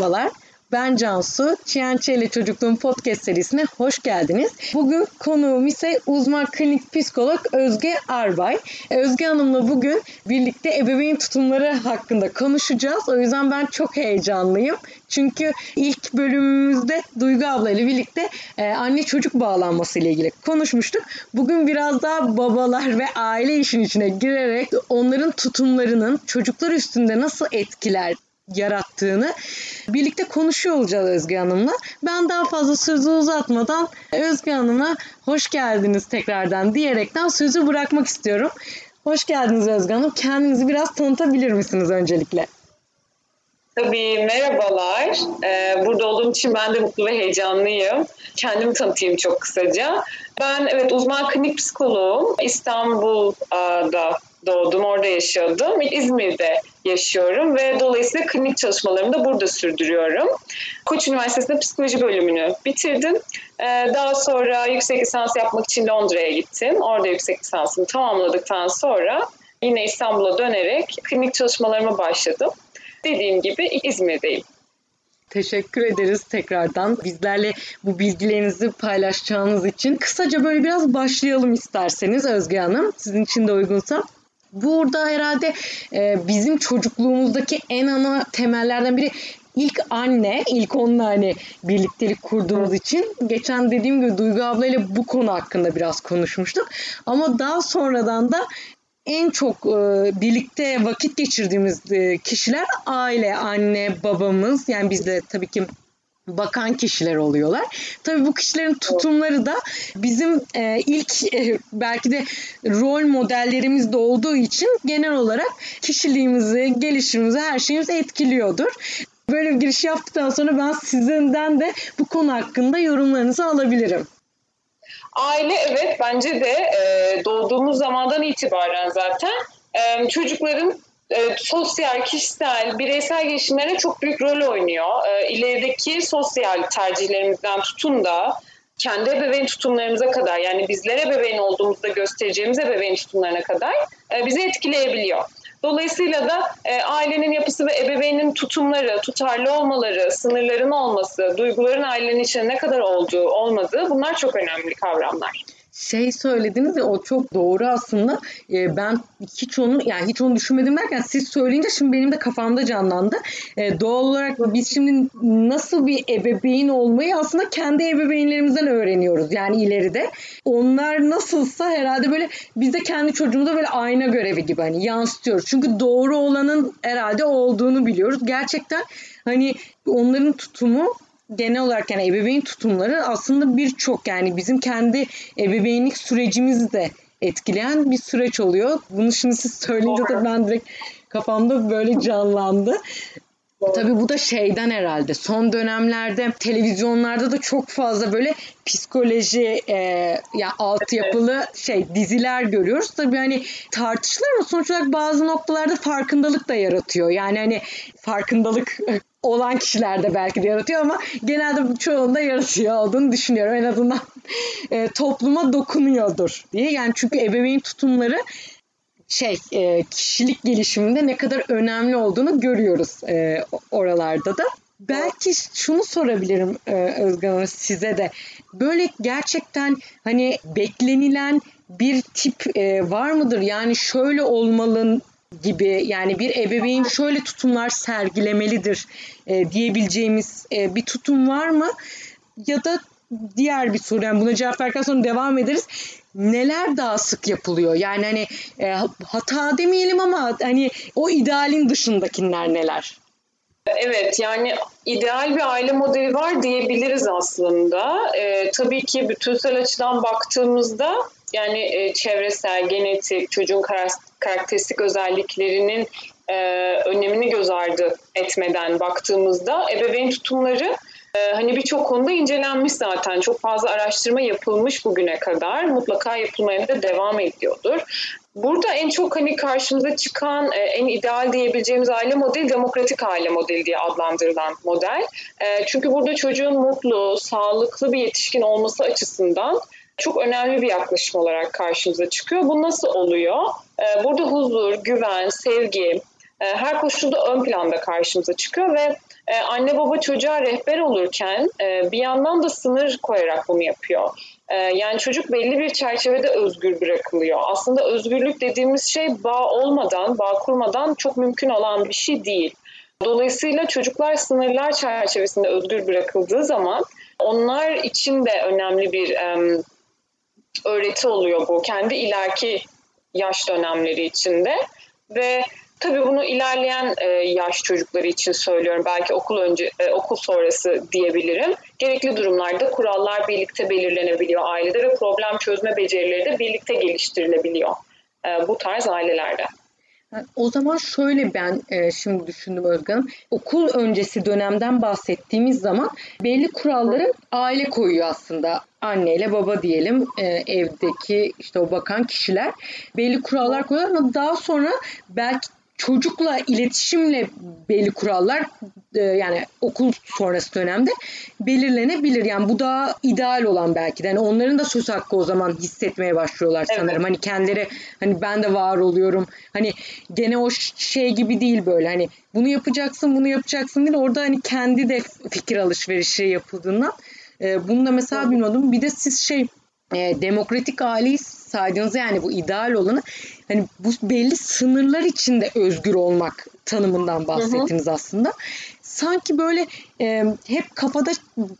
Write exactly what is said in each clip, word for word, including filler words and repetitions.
Merhabalar, ben Cansu. Çihençi ile Çocukluğun Podcast serisine hoş geldiniz. Bugün konuğum ise uzman klinik psikolog Özge Arbay. Özge Hanım'la bugün birlikte ebeveyn tutumları hakkında konuşacağız. O yüzden ben çok heyecanlıyım. Çünkü ilk bölümümüzde Duygu abla ile birlikte anne çocuk bağlanması ile ilgili konuşmuştuk. Bugün biraz daha babalar ve aile işin içine girerek onların tutumlarının çocuklar üstünde nasıl etkiler yarattığını birlikte konuşuyor olacağız Özge Hanım'la. Ben daha fazla sözü uzatmadan Özge Hanım'a hoş geldiniz tekrardan diyerekten sözü bırakmak istiyorum. Hoş geldiniz Özge Hanım. Kendinizi biraz tanıtabilir misiniz öncelikle? Tabii, merhabalar. Burada olduğum için ben de mutlu ve heyecanlıyım. Kendimi tanıtayım çok kısaca. Ben evet uzman klinik psikoloğum. İstanbul'da doğdum, orada yaşıyordum. İzmir'de yaşıyorum ve dolayısıyla klinik çalışmalarımı da burada sürdürüyorum. Koç Üniversitesi'nde psikoloji bölümünü bitirdim. Daha sonra yüksek lisans yapmak için Londra'ya gittim. Orada yüksek lisansımı tamamladıktan sonra yine İstanbul'a dönerek klinik çalışmalarıma başladım. Dediğim gibi İzmir'deyim. Teşekkür ederiz tekrardan bizlerle bu bilgilerinizi paylaşacağınız için. Kısaca böyle biraz başlayalım isterseniz Özge Hanım, sizin için de uygunsa. Burada herhalde bizim çocukluğumuzdaki en ana temellerden biri ilk anne, ilk onunla hani birliktelik kurduğumuz için geçen dediğim gibi Duygu ablayla bu konu hakkında biraz konuşmuştuk. Ama daha sonradan da en çok birlikte vakit geçirdiğimiz kişiler aile, anne, babamız, yani biz de tabii ki bakan kişiler oluyorlar. Tabii bu kişilerin tutumları da bizim ilk belki de rol modellerimiz de olduğu için genel olarak kişiliğimizi, gelişimimizi, her şeyimizi etkiliyordur. Böyle bir giriş yaptıktan sonra ben sizden de bu konu hakkında yorumlarınızı alabilirim. Aile, evet, bence de doğduğumuz zamandan itibaren zaten çocukların E, sosyal, kişisel, bireysel gelişimlere çok büyük rol oynuyor. E, ilerideki sosyal tercihlerimizden tutun da kendi ebeveyn tutumlarımıza kadar, yani bizlere ebeveyn olduğumuzda göstereceğimiz ebeveyn tutumlarına kadar e, bizi etkileyebiliyor. Dolayısıyla da e, ailenin yapısı ve ebeveynin tutumları, tutarlı olmaları, sınırların olması, duyguların ailenin içinde ne kadar olduğu, olmadığı, bunlar çok önemli kavramlar. Şey söylediniz ya, o çok doğru aslında. E, ben hiç onu yani hiç onu düşünmedim derken siz söyleyince şimdi benim de kafamda canlandı. E, doğal olarak biz şimdi nasıl bir ebeveyn olmayı aslında kendi ebeveynlerimizden öğreniyoruz. Yani ileride onlar nasılsa herhalde böyle biz de kendi çocuğumuza böyle ayna görevi gibi hani yansıtıyoruz. Çünkü doğru olanın herhalde olduğunu biliyoruz. Gerçekten hani onların tutumu genel olarak, yani ebeveyn tutumları aslında birçok, yani bizim kendi ebeveynlik sürecimizi de etkileyen bir süreç oluyor. Bunu şimdi siz söyleyince de ben direkt kafamda böyle canlandı. Tabii bu da şeyden herhalde son dönemlerde televizyonlarda da çok fazla böyle psikoloji e, ya altyapılı şey diziler görüyoruz. Tabii hani tartışılır ama sonuç olarak bazı noktalarda farkındalık da yaratıyor. Yani hani farkındalık olan kişiler de belki de yaratıyor ama genelde çoğunda yaratıyor olduğunu düşünüyorum. En azından e, topluma dokunuyordur diye. Yani çünkü ebeveyn tutumları şey e, kişilik gelişiminde ne kadar önemli olduğunu görüyoruz e, oralarda da. Belki şunu sorabilirim e, Özge Hanım size de. Böyle gerçekten hani beklenilen bir tip e, var mıdır? Yani şöyle olmalın gibi, yani bir ebeveyn şöyle tutumlar sergilemelidir e, diyebileceğimiz e, bir tutum var mı? Ya da diğer bir soru, yani buna cevap verken sonra devam ederiz. Neler daha sık yapılıyor? Yani hani e, hata demeyelim ama hani o idealin dışındakiler neler? Evet, yani ideal bir aile modeli var diyebiliriz aslında. E, tabii ki bütünsel açıdan baktığımızda, yani e, çevresel, genetik, çocuğun karakteristik özelliklerinin e, önemini göz ardı etmeden baktığımızda ebeveyn tutumları e, hani birçok konuda incelenmiş zaten. Çok fazla araştırma yapılmış bugüne kadar. Mutlaka yapılmaya da devam ediyordur. Burada en çok hani karşımıza çıkan e, en ideal diyebileceğimiz aile modeli demokratik aile modeli diye adlandırılan model. E, çünkü burada çocuğun mutlu, sağlıklı bir yetişkin olması açısından çok önemli bir yaklaşım olarak karşımıza çıkıyor. Bu nasıl oluyor? Burada huzur, güven, sevgi her koşulda ön planda karşımıza çıkıyor ve e, anne baba çocuğa rehber olurken e, bir yandan da sınır koyarak bunu yapıyor. E, yani çocuk belli bir çerçevede özgür bırakılıyor. Aslında özgürlük dediğimiz şey bağ olmadan, bağ kurmadan çok mümkün olan bir şey değil. Dolayısıyla çocuklar sınırlar çerçevesinde özgür bırakıldığı zaman onlar için de önemli bir e, öğreti oluyor bu. Kendi ileriki yaş dönemleri içinde ve tabii bunu ilerleyen e, yaş çocukları için söylüyorum. Belki okul önce e, okul sonrası diyebilirim. Gerekli durumlarda kurallar birlikte belirlenebiliyor ailede ve problem çözme becerileri de birlikte geliştirilebiliyor e, bu tarz ailelerde. O zaman şöyle ben e, şimdi düşündüm Özge Hanım. Okul öncesi dönemden bahsettiğimiz zaman belli kuralları aile koyuyor aslında. Anneyle baba diyelim e, evdeki işte o bakan kişiler belli kurallar koyuyorlar ama daha sonra belki çocukla iletişimle belli kurallar e, yani okul sonrası dönemde belirlenebilir. Yani bu daha ideal olan belki de. Yani onların da söz hakkı o zaman hissetmeye başlıyorlar sanırım. Evet. Hani kendileri hani ben de var oluyorum. Hani gene o şey gibi değil böyle. Hani bunu yapacaksın, bunu yapacaksın değil. Orada hani kendi de fikir alışverişi yapıldığından e, bunu da mesela bilmiyordum. Bir de siz şey e, demokratik aileyi saydığınızda yani bu ideal olanı hani bu belli sınırlar içinde özgür olmak tanımından bahsettiniz aslında. Sanki böyle e, hep kafada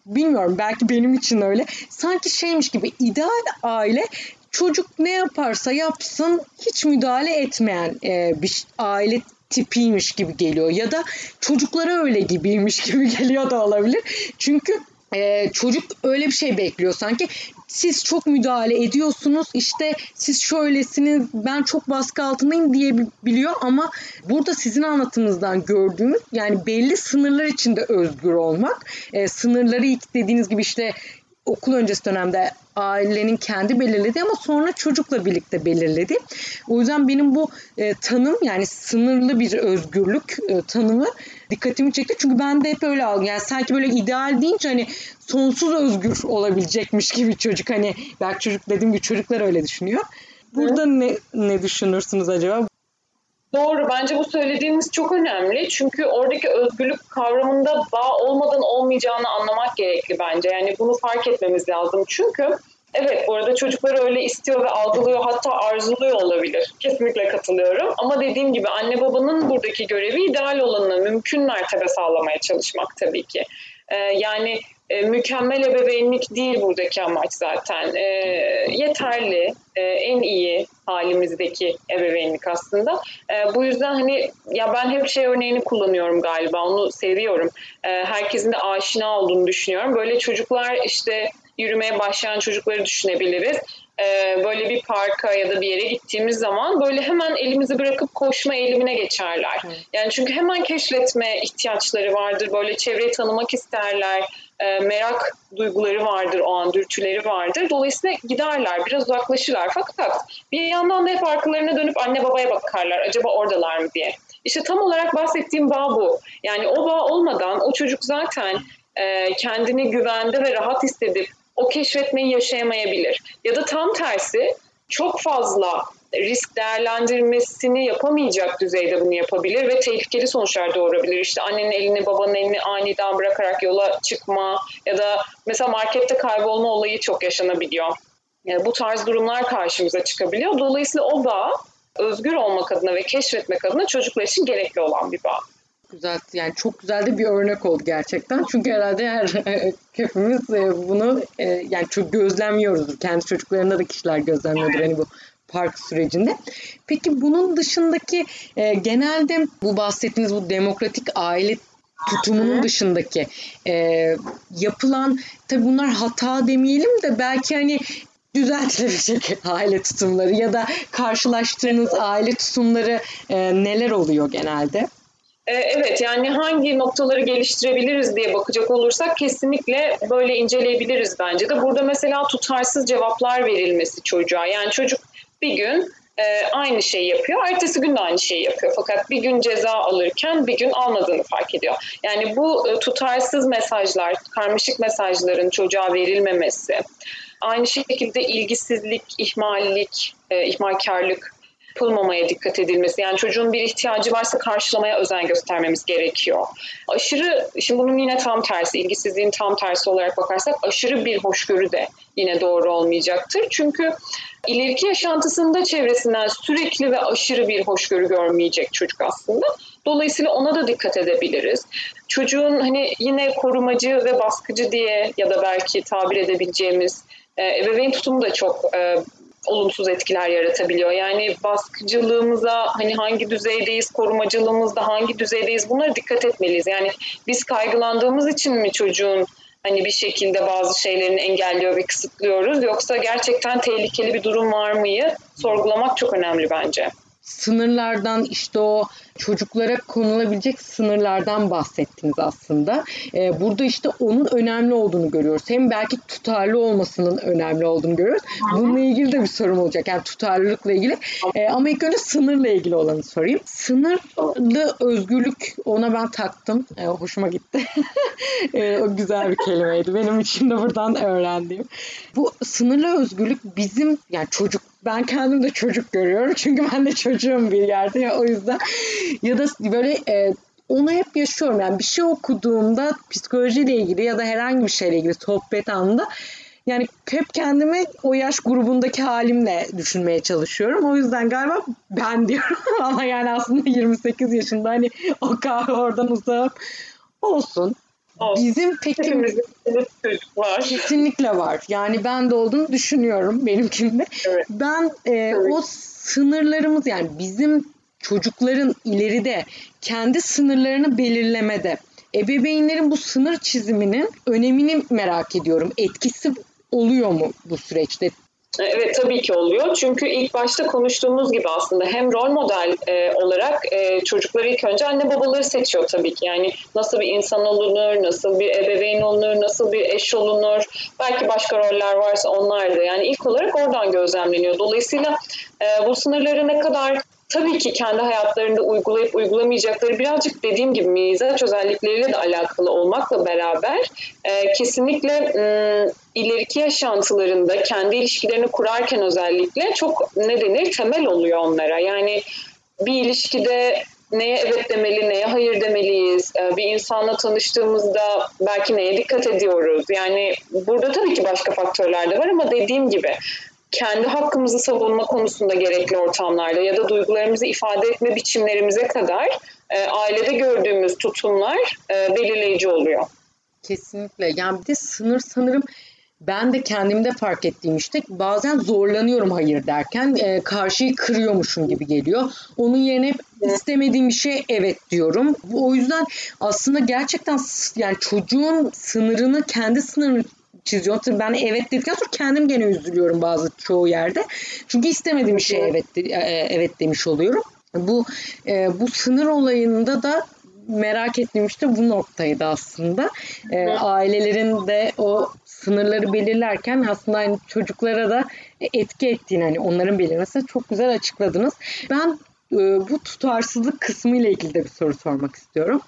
bilmiyorum belki benim için öyle sanki şeymiş gibi ideal aile çocuk ne yaparsa yapsın hiç müdahale etmeyen e, bir aile tipiymiş gibi geliyor ya da çocuklara öyle gibiymiş gibi geliyor da olabilir. Çünkü Ee, çocuk öyle bir şey bekliyor sanki. Siz çok müdahale ediyorsunuz, işte siz şöylesiniz, ben çok baskı altındayım diyebiliyor ama burada sizin anlatımınızdan gördüğümüz yani belli sınırlar içinde özgür olmak, ee, sınırları ilk dediğiniz gibi işte okul öncesi dönemde ailenin kendi belirlediği ama sonra çocukla birlikte belirlediği. O yüzden benim bu e, tanım yani sınırlı bir özgürlük e, tanımı dikkatimi çekti. Çünkü ben de hep öyle aldım. Yani sanki böyle ideal deyince hani sonsuz özgür olabilecekmiş gibi çocuk. Hani belki çocuk dediğim gibi çocuklar öyle düşünüyor. Burada Hı. ne ne düşünürsünüz acaba? Doğru. Bence bu söylediğimiz çok önemli. Çünkü oradaki özgürlük kavramında bağ olmadan olmayacağını anlamak gerekli bence. Yani bunu fark etmemiz lazım. Çünkü evet bu arada çocukları öyle istiyor ve algılıyor hatta arzuluyor olabilir. Kesinlikle katılıyorum. Ama dediğim gibi anne babanın buradaki görevi ideal olanını mümkün mertebe sağlamaya çalışmak tabii ki. Ee, yani e, mükemmel ebeveynlik değil buradaki amaç zaten. Ee, yeterli, e, en iyi halimizdeki ebeveynlik aslında. Ee, bu yüzden hani ya ben hep şey örneğini kullanıyorum galiba. Onu seviyorum. Ee, herkesin de aşina olduğunu düşünüyorum. Böyle çocuklar işte yürümeye başlayan çocukları düşünebiliriz. Ee, böyle bir parka ya da bir yere gittiğimiz zaman böyle hemen elimizi bırakıp koşma eğilimine geçerler. Yani çünkü hemen keşfetme ihtiyaçları vardır. Böyle çevreyi tanımak isterler. Ee, merak duyguları vardır o an, dürtüleri vardır. Dolayısıyla giderler, biraz uzaklaşırlar. Fakat bir yandan da hep arkalarına dönüp anne babaya bakarlar. Acaba oradalar mı diye. İşte tam olarak bahsettiğim bağ bu. Yani o bağ olmadan o çocuk zaten e, kendini güvende ve rahat hissedip o keşfetmeyi yaşayamayabilir. Ya da tam tersi çok fazla risk değerlendirmesini yapamayacak düzeyde bunu yapabilir ve tehlikeli sonuçlar doğurabilir. İşte annenin elini, babanın elini aniden bırakarak yola çıkma ya da mesela markette kaybolma olayı çok yaşanabiliyor. Yani bu tarz durumlar karşımıza çıkabiliyor. Dolayısıyla o bağ özgür olmak adına ve keşfetmek adına çocuklar için gerekli olan bir bağ. Güzel, yani çok güzel de bir örnek oldu gerçekten. Çünkü herhalde her hepimiz bunu yani çok gözlemliyoruz. Kendi çocuklarında da kişiler gözlemliyordur hani bu park sürecinde. Peki bunun dışındaki genelde bu bahsettiğiniz bu demokratik aile tutumunun dışındaki yapılan tabii bunlar hata demeyelim de belki hani düzeltilebilecek aile tutumları ya da karşılaştığınız aile tutumları neler oluyor genelde? Evet yani hangi noktaları geliştirebiliriz diye bakacak olursak kesinlikle böyle inceleyebiliriz bence de. Burada mesela tutarsız cevaplar verilmesi çocuğa. Yani çocuk bir gün aynı şeyi yapıyor, ertesi gün de aynı şeyi yapıyor. Fakat bir gün ceza alırken bir gün almadığını fark ediyor. Yani bu tutarsız mesajlar, karmaşık mesajların çocuğa verilmemesi, aynı şekilde ilgisizlik, ihmallik, ihmalkarlık. yapılmamaya dikkat edilmesi. Yani çocuğun bir ihtiyacı varsa karşılamaya özen göstermemiz gerekiyor. Aşırı, şimdi bunun yine tam tersi, ilgisizliğin tam tersi olarak bakarsak aşırı bir hoşgörü de yine doğru olmayacaktır. Çünkü ileriki yaşantısında çevresinden sürekli ve aşırı bir hoşgörü görmeyecek çocuk aslında. Dolayısıyla ona da dikkat edebiliriz. Çocuğun hani yine korumacı ve baskıcı diye ya da belki tabir edebileceğimiz e, ebeveyn tutumu da çok e, olumsuz etkiler yaratabiliyor. Yani baskıcılığımıza hani hangi düzeydeyiz, korumacılığımızda hangi düzeydeyiz, bunlara dikkat etmeliyiz. Yani biz kaygılandığımız için mi çocuğun hani bir şekilde bazı şeylerini engelliyor ve kısıtlıyoruz, yoksa gerçekten tehlikeli bir durum var mıyı sorgulamak çok önemli bence. Sınırlardan, işte o çocuklara konulabilecek sınırlardan bahsettiniz aslında. Ee, burada işte onun önemli olduğunu görüyoruz. Hem belki tutarlı olmasının önemli olduğunu görüyoruz. Bununla ilgili de bir sorum olacak. Yani tutarlılıkla ilgili. Ee, ama ilk önce sınırla ilgili olanı sorayım. Sınırlı özgürlük, ona ben taktım. Ee, hoşuma gitti. ee, o güzel bir kelimeydi. Benim için de buradan öğrendiğim. Bu sınırlı özgürlük bizim, yani çocuk, ben kendim de çocuk görüyorum. Çünkü ben de çocuğum bir yerde. Yani o yüzden ya da böyle e, onu hep yaşıyorum. Yani bir şey okuduğumda psikolojiyle ilgili ya da herhangi bir şeyle ilgili sohbet anında, yani hep kendimi o yaş grubundaki halimle düşünmeye çalışıyorum. O yüzden galiba ben diyorum ama yani aslında yirmi sekiz yaşında, hani o kahve oradan uzağım olsun. Olsun. Bizim peki var. Kesinlikle var. Yani ben de olduğunu düşünüyorum benimkinde. Evet. Ben e, evet. o sınırlarımız, yani bizim çocukların ileride kendi sınırlarını belirlemede ebeveynlerin bu sınır çiziminin önemini merak ediyorum. Etkisi oluyor mu bu süreçte? Evet, tabii ki oluyor. Çünkü ilk başta konuştuğumuz gibi aslında hem rol model e, olarak e, çocukları ilk önce anne babaları seçiyor tabii ki. Yani nasıl bir insan olunur, nasıl bir ebeveyn olunur, nasıl bir eş olunur, belki başka roller varsa onlar da. Yani ilk olarak oradan gözlemleniyor. Dolayısıyla e, bu sınırları ne kadar tabii ki kendi hayatlarında uygulayıp uygulamayacakları birazcık dediğim gibi mizaç özellikleriyle de alakalı olmakla beraber e, kesinlikle ım, ileriki yaşantılarında kendi ilişkilerini kurarken özellikle çok ne denir temel oluyor onlara. Yani bir ilişkide neye evet demeli, neye hayır demeliyiz, bir insanla tanıştığımızda belki neye dikkat ediyoruz. Yani burada tabii ki başka faktörler de var ama dediğim gibi kendi hakkımızı savunma konusunda gerekli ortamlarda ya da duygularımızı ifade etme biçimlerimize kadar e, ailede gördüğümüz tutumlar e, belirleyici oluyor. Kesinlikle. Yani bir de sınır sanırım ben de kendimde fark ettiğim, işte bazen zorlanıyorum hayır derken, e, karşıyı kırıyormuşum gibi geliyor. Onun yerine hep istemediğim bir şeye evet diyorum. O yüzden aslında gerçekten yani çocuğun sınırını, kendi sınırını çiziyor. Tabii ben evet dedikten sonra kendim gene üzülüyorum bazı çoğu yerde. Çünkü istemediğim şeye evet evet demiş oluyorum. Bu e, bu sınır olayında da merak ettiğim işte bu noktaydı aslında. E, ailelerin de o sınırları belirlerken aslında hani çocuklara da etki ettiğini, hani onların belirlemesini çok güzel açıkladınız. Ben e, bu tutarsızlık kısmı ile ilgili de bir soru sormak istiyorum.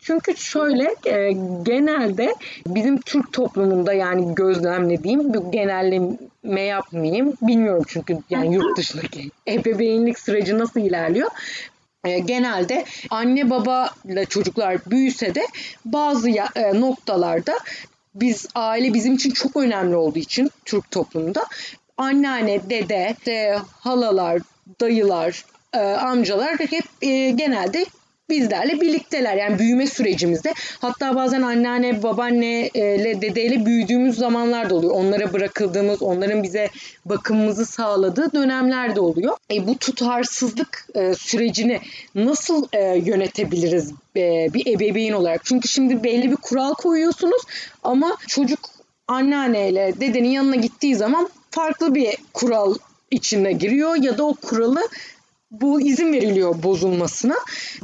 Çünkü şöyle e, genelde bizim Türk toplumunda, yani gözlemlediğim, bir genelleme yapmayayım bilmiyorum çünkü yani yurt dışındaki ebeveynlik süreci nasıl ilerliyor. E, genelde anne babayla çocuklar büyüse de bazı ya, e, noktalarda biz aile bizim için çok önemli olduğu için Türk toplumunda anneanne, dede, de, halalar, dayılar, e, amcalar hep e, genelde bizlerle birlikteler. Yani büyüme sürecimizde, hatta bazen anneanne, babaanneyle, dedeyle büyüdüğümüz zamanlar da oluyor. Onlara bırakıldığımız, onların bize bakımımızı sağladığı dönemler de oluyor. E, bu tutarsızlık e, sürecini nasıl e, yönetebiliriz e, bir ebeveyn olarak? Çünkü şimdi belli bir kural koyuyorsunuz ama çocuk anneanneyle dedenin yanına gittiği zaman farklı bir kural içine giriyor ya da o kuralı, bu izin veriliyor bozulmasına.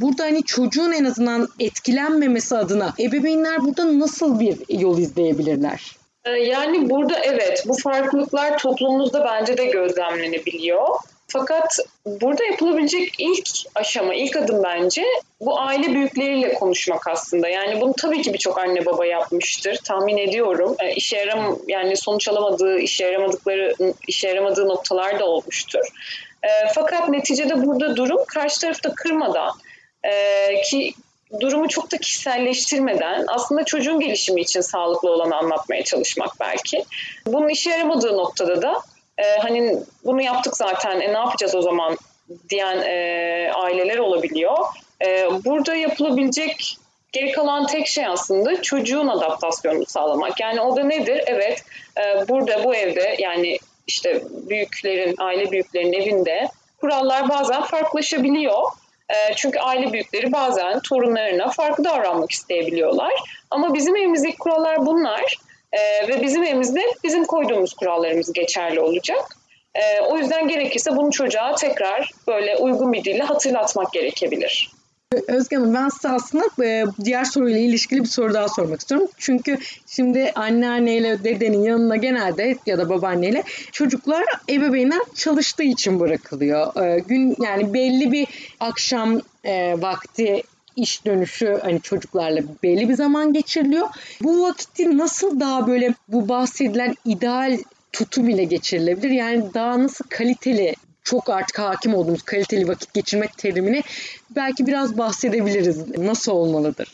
Burada hani çocuğun en azından etkilenmemesi adına ebeveynler burada nasıl bir yol izleyebilirler? Yani burada evet, bu farklılıklar toplumumuzda bence de gözlemlenebiliyor. Fakat burada yapılabilecek ilk aşama, ilk adım bence bu aile büyükleriyle konuşmak aslında. Yani bunu tabii ki birçok anne baba yapmıştır, tahmin ediyorum. E, işe yaram yani sonuç alamadığı, işe yaramadıkları, işe yaramadığı noktalar da olmuştur. E, fakat neticede burada durum karşı tarafta kırmadan e, ki durumu çok da kişiselleştirmeden aslında çocuğun gelişimi için sağlıklı olanı anlatmaya çalışmak belki. Bunun işe yaramadığı noktada da e, hani bunu yaptık zaten e, ne yapacağız o zaman diyen e, aileler olabiliyor. E, burada yapılabilecek geri kalan tek şey aslında çocuğun adaptasyonunu sağlamak. Yani o da nedir? Evet, e, burada bu evde yani işte büyüklerin, aile büyüklerin evinde kurallar bazen farklılaşabiliyor. Çünkü aile büyükleri bazen torunlarına farklı davranmak isteyebiliyorlar. Ama bizim evimizdeki kurallar bunlar e, ve bizim evimizde bizim koyduğumuz kurallarımız geçerli olacak. E, o yüzden gerekirse bunu çocuğa tekrar böyle uygun bir dille hatırlatmak gerekebilir. Özge Hanım, ben size aslında diğer soruyla ilişkili bir soru daha sormak istiyorum. Çünkü şimdi anneanneyle dedenin yanına genelde ya da babaanneyle çocuklar ebeveynler çalıştığı için bırakılıyor. Gün yani belli bir akşam vakti iş dönüşü hani çocuklarla belli bir zaman geçiriliyor. Bu vakti nasıl daha böyle bu bahsedilen ideal tutum ile geçirilebilir? Yani daha nasıl kaliteli, çok artık hakim olduğumuz kaliteli vakit geçirmek terimini belki biraz bahsedebiliriz. Nasıl olmalıdır?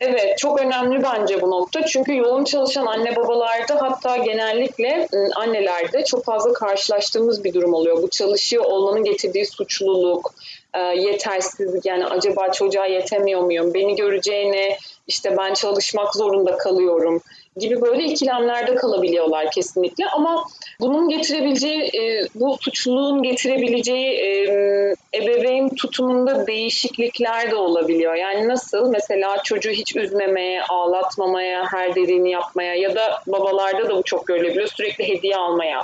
Evet, çok önemli bence bu nokta. Çünkü yoğun çalışan anne babalarda hatta genellikle annelerde çok fazla karşılaştığımız bir durum oluyor. Bu çalışıyor olmanın getirdiği suçluluk, yetersizlik, yani acaba çocuğa yetemiyor muyum, beni göreceğine işte ben çalışmak zorunda kalıyorum gibi böyle ikilemlerde kalabiliyorlar kesinlikle. Ama bunun getirebileceği, bu suçluluğun getirebileceği ebeveyn tutumunda değişiklikler de olabiliyor. Yani nasıl mesela çocuğu hiç üzmemeye, ağlatmamaya, her dediğini yapmaya ya da babalarda da bu çok görülebiliyor, sürekli hediye almaya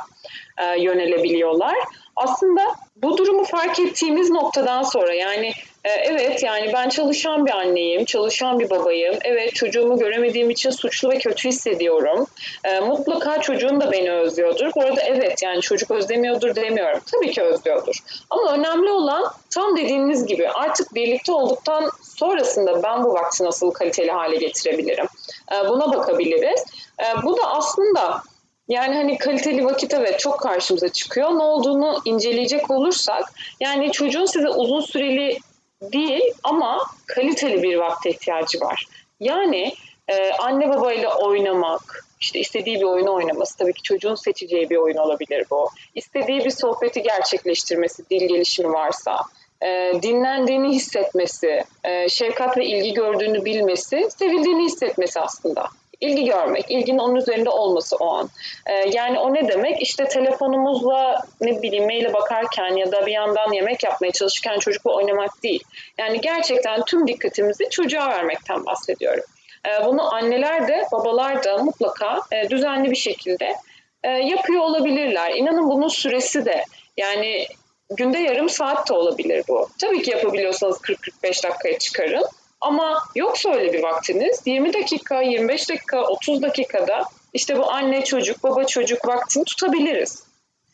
yönelebiliyorlar. Aslında bu durumu fark ettiğimiz noktadan sonra yani evet yani ben çalışan bir anneyim, çalışan bir babayım. Evet, çocuğumu göremediğim için suçlu ve kötü hissediyorum. E, mutlaka çocuğum da beni özlüyordur. Bu arada evet yani çocuk özlemiyordur demiyorum. Tabii ki özlüyordur. Ama önemli olan tam dediğiniz gibi artık birlikte olduktan sonrasında ben bu vakti nasıl kaliteli hale getirebilirim? E, buna bakabiliriz. E, bu da aslında... Yani hani kaliteli vakit evet çok karşımıza çıkıyor. Ne olduğunu inceleyecek olursak yani çocuğun size uzun süreli değil ama kaliteli bir vakte ihtiyacı var. Yani e, anne babayla oynamak, işte istediği bir oyunu oynaması, tabii ki çocuğun seçeceği bir oyun olabilir bu. İstediği bir sohbeti gerçekleştirmesi, dil gelişimi varsa, e, dinlendiğini hissetmesi, e, şefkat ve ilgi gördüğünü bilmesi, sevildiğini hissetmesi aslında. İlgi görmek, ilginin onun üzerinde olması o an. Ee, yani o ne demek? İşte telefonumuzla ne bileyim maile bakarken ya da bir yandan yemek yapmaya çalışırken çocukla oynamak değil. Yani gerçekten tüm dikkatimizi çocuğa vermekten bahsediyorum. Ee, bunu anneler de babalar da mutlaka e, düzenli bir şekilde e, yapıyor olabilirler. İnanın bunun süresi de yani günde yarım saat de olabilir bu. Tabii ki yapabiliyorsanız kırk kırk beş dakikaya çıkarın. Ama yoksa öyle bir vaktiniz yirmi dakika, yirmi beş dakika, otuz dakikada işte bu anne çocuk, baba çocuk vaktini tutabiliriz.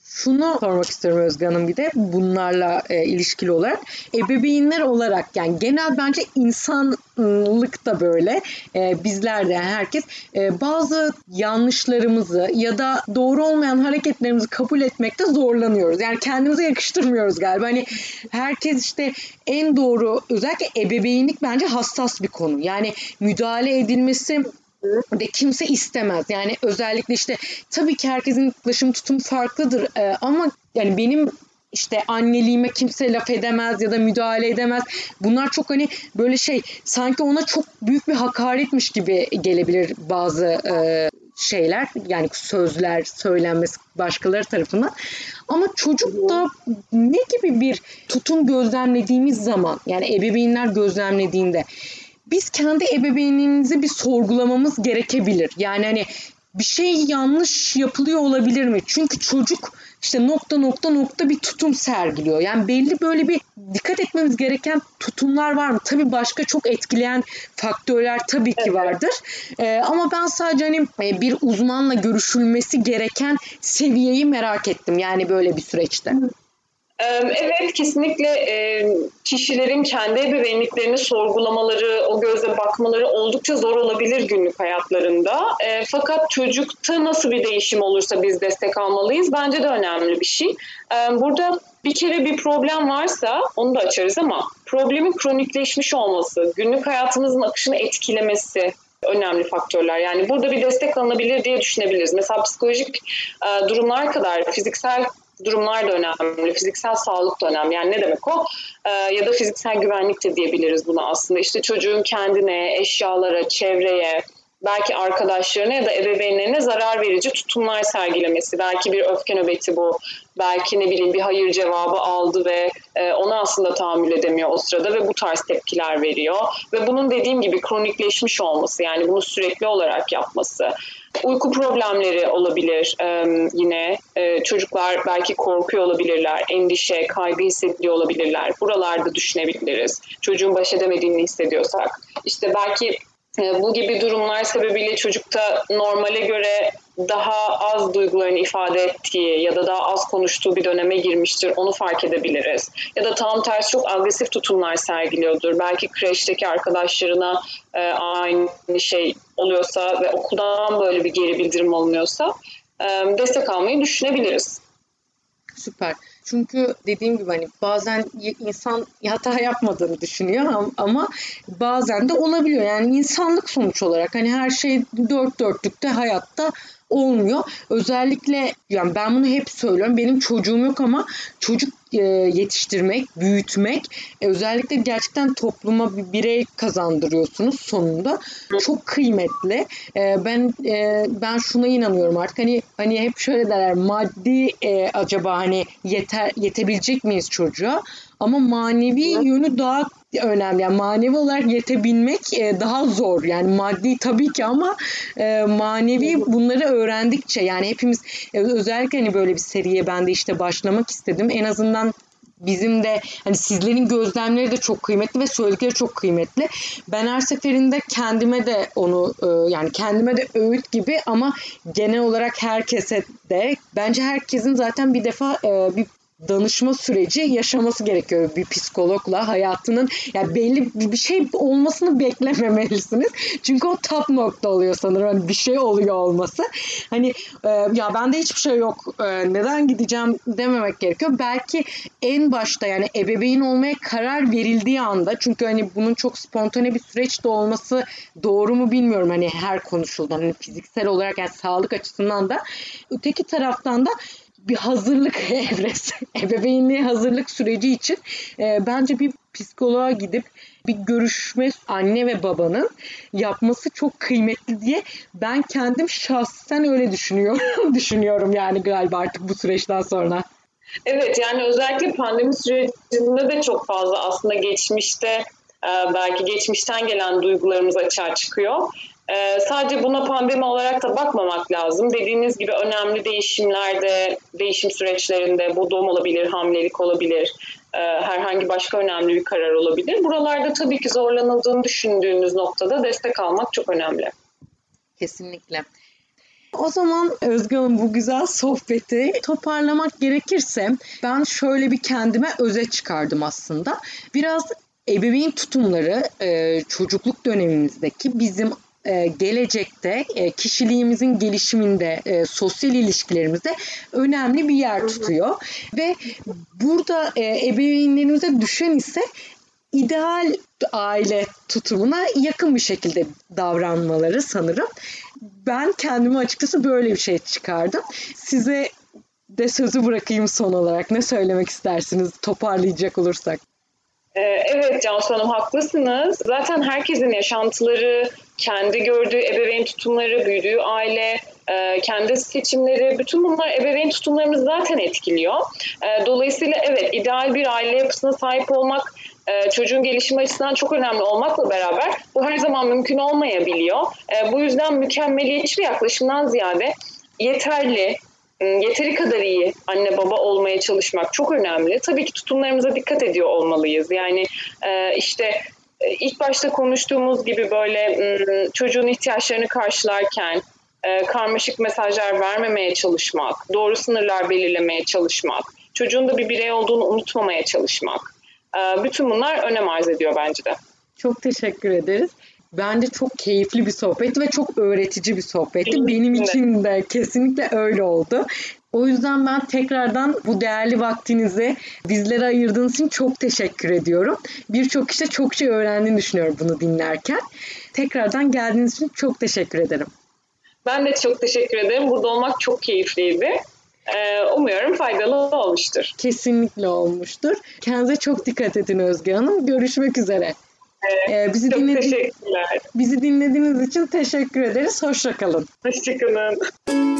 Şunu sormak istiyorum Özge Hanım, bir de bunlarla e, ilişkili olarak ebeveynler olarak yani genel bence insanlık da böyle e, bizler de yani herkes e, bazı yanlışlarımızı ya da doğru olmayan hareketlerimizi kabul etmekte zorlanıyoruz. Yani kendimize yakıştırmıyoruz galiba. Hani herkes işte en doğru, özellikle ebeveynlik bence hassas bir konu. Yani müdahale edilmesi de kimse istemez. Yani özellikle işte tabii ki herkesin yaklaşım tutumu farklıdır ee, ama yani benim işte anneliğime kimse laf edemez ya da müdahale edemez. Bunlar çok hani böyle şey sanki ona çok büyük bir hakaretmiş gibi gelebilir bazı e, şeyler yani sözler söylenmesi başkaları tarafından. Ama çocukta ne gibi bir tutum gözlemlediğimiz zaman yani ebeveynler gözlemlediğinde biz kendi ebeveynimizi bir sorgulamamız gerekebilir. Yani hani bir şey yanlış yapılıyor olabilir mi? Çünkü çocuk işte nokta nokta nokta bir tutum sergiliyor. Yani belli böyle bir dikkat etmemiz gereken tutumlar var mı? Tabii başka çok etkileyen faktörler tabii ki vardır. Ee, ama ben sadece hani bir uzmanla görüşülmesi gereken seviyeyi merak ettim. Yani böyle bir süreçte. Evet, kesinlikle kişilerin kendi ebeveynliklerini sorgulamaları, o gözle bakmaları oldukça zor olabilir günlük hayatlarında. Fakat çocukta nasıl bir değişim olursa biz destek almalıyız. Bence de önemli bir şey. Burada bir kere bir problem varsa onu da açarız ama problemin kronikleşmiş olması, günlük hayatımızın akışını etkilemesi önemli faktörler. Yani burada bir destek alınabilir diye düşünebiliriz. Mesela psikolojik durumlar kadar fiziksel durumlar da önemli, fiziksel sağlık da önemli. Yani ne demek o? Ee, ya da fiziksel güvenlik de diyebiliriz buna aslında. İşte çocuğun kendine, eşyalara, çevreye, belki arkadaşlarına ya da ebeveynlerine zarar verici tutumlar sergilemesi. Belki bir öfke nöbeti bu. Belki ne bileyim bir hayır cevabı aldı ve e, ona aslında tahammül edemiyor o sırada ve bu tarz tepkiler veriyor. Ve bunun dediğim gibi kronikleşmiş olması, yani bunu sürekli olarak yapması. Uyku problemleri olabilir ee, yine. Ee, çocuklar belki korkuyor olabilirler, endişe, kaygı hissediyor olabilirler. Buralarda düşünebiliriz. Çocuğun baş edemediğini hissediyorsak. İşte belki e, bu gibi durumlar sebebiyle çocukta normale göre daha az duygularını ifade ettiği ya da daha az konuştuğu bir döneme girmiştir. Onu fark edebiliriz. Ya da tam tersi çok agresif tutumlar sergiliyordur. Belki kreşteki arkadaşlarına e, aynı şey oluyorsa ve okuldan böyle bir geri bildirim alınıyorsa e, destek almayı düşünebiliriz. Süper. Çünkü dediğim gibi hani bazen insan hata yapmadığını düşünüyor ama bazen de olabiliyor. Yani insanlık sonuç olarak hani her şey dört dörtlükte hayatta olmuyor. Özellikle yani ben bunu hep söylüyorum. Benim çocuğum yok ama çocuk yetiştirmek, büyütmek özellikle gerçekten topluma bir birey kazandırıyorsunuz sonunda. Çok kıymetli. Ben ben şuna inanıyorum artık. Hani hani hep şöyle derler. Maddi acaba hani yeter yetebilecek miyiz çocuğa? Ama manevi yönü daha önemli. Yani manevi olarak yetebilmek daha zor. Yani maddi tabii ki ama manevi bunları öğrendikçe yani hepimiz özellikle hani böyle bir seriye ben de işte başlamak istedim. En azından bizim de hani sizlerin gözlemleri de çok kıymetli ve söyledikleri çok kıymetli. Ben her seferinde kendime de onu yani kendime de öğüt gibi ama genel olarak herkese de bence herkesin zaten bir defa bir danışma süreci yaşaması gerekiyor bir psikologla hayatının yani belli bir şey olmasını beklememelisiniz. Çünkü o top nokta oluyor sanırım. Hani bir şey oluyor olması. Hani e, ya bende hiçbir şey yok. E, neden gideceğim dememek gerekiyor. Belki en başta yani ebeveyn olmaya karar verildiği anda çünkü hani bunun çok spontane bir süreç de olması doğru mu bilmiyorum. Hani her konuşuldan hani fiziksel olarak yani sağlık açısından da öteki taraftan da bir hazırlık evresi, ebeveynliğe hazırlık süreci için e, bence bir psikoloğa gidip bir görüşme anne ve babanın yapması çok kıymetli diye ben kendim şahsen öyle düşünüyorum. düşünüyorum yani galiba artık bu süreçten sonra. Evet, yani özellikle pandemi sürecinde de çok fazla aslında geçmişte belki geçmişten gelen duygularımız açığa çıkıyor. Ee, sadece buna pandemi olarak da bakmamak lazım. Dediğiniz gibi önemli değişimlerde, değişim süreçlerinde bu doğum olabilir, hamilelik olabilir, e, herhangi başka önemli bir karar olabilir. Buralarda tabii ki zorlanıldığını düşündüğünüz noktada destek almak çok önemli. Kesinlikle. O zaman Özge Hanım bu güzel sohbeti toparlamak gerekirse ben şöyle bir kendime özet çıkardım aslında. Biraz ebeveyn tutumları e, çocukluk dönemimizdeki bizim Ee, gelecekte e, kişiliğimizin gelişiminde, e, sosyal ilişkilerimizde önemli bir yer tutuyor. Ve burada e, ebeveynlerimize düşen ise ideal aile tutumuna yakın bir şekilde davranmaları sanırım. Ben kendime açıkçası böyle bir şey çıkardım. Size de sözü bırakayım son olarak. Ne söylemek istersiniz toparlayacak olursak? Evet Cansu Hanım, haklısınız. Zaten herkesin yaşantıları, kendi gördüğü ebeveyn tutumları, büyüdüğü aile, kendi seçimleri, bütün bunlar ebeveyn tutumlarımızı zaten etkiliyor. Dolayısıyla evet, ideal bir aile yapısına sahip olmak, çocuğun gelişimi açısından çok önemli olmakla beraber bu her zaman mümkün olmayabiliyor. Bu yüzden mükemmeliyetçi bir yaklaşımdan ziyade yeterli, yeteri kadar iyi anne baba olmaya çalışmak çok önemli. Tabii ki tutumlarımıza dikkat ediyor olmalıyız. Yani işte ilk başta konuştuğumuz gibi böyle çocuğun ihtiyaçlarını karşılarken karmaşık mesajlar vermemeye çalışmak, doğru sınırlar belirlemeye çalışmak, çocuğun da bir birey olduğunu unutmamaya çalışmak. Bütün bunlar önem arz ediyor bence de. Çok teşekkür ederiz. Bence çok keyifli bir sohbetti ve çok öğretici bir sohbetti. Kesinlikle. Benim için de kesinlikle öyle oldu. O yüzden ben tekrardan bu değerli vaktinizi bizlere ayırdığınız için çok teşekkür ediyorum. Birçok kişi çok şey öğrendiğini düşünüyorum bunu dinlerken. Tekrardan geldiğiniz için çok teşekkür ederim. Ben de çok teşekkür ederim. Burada olmak çok keyifliydi. Umuyorum faydalı olmuştur. Kesinlikle olmuştur. Kendinize çok dikkat edin Özge Hanım. Görüşmek üzere. Evet, bizi, dinledi- bizi dinlediğiniz için teşekkür ederiz. Hoşça kalın. Hoşça kalın.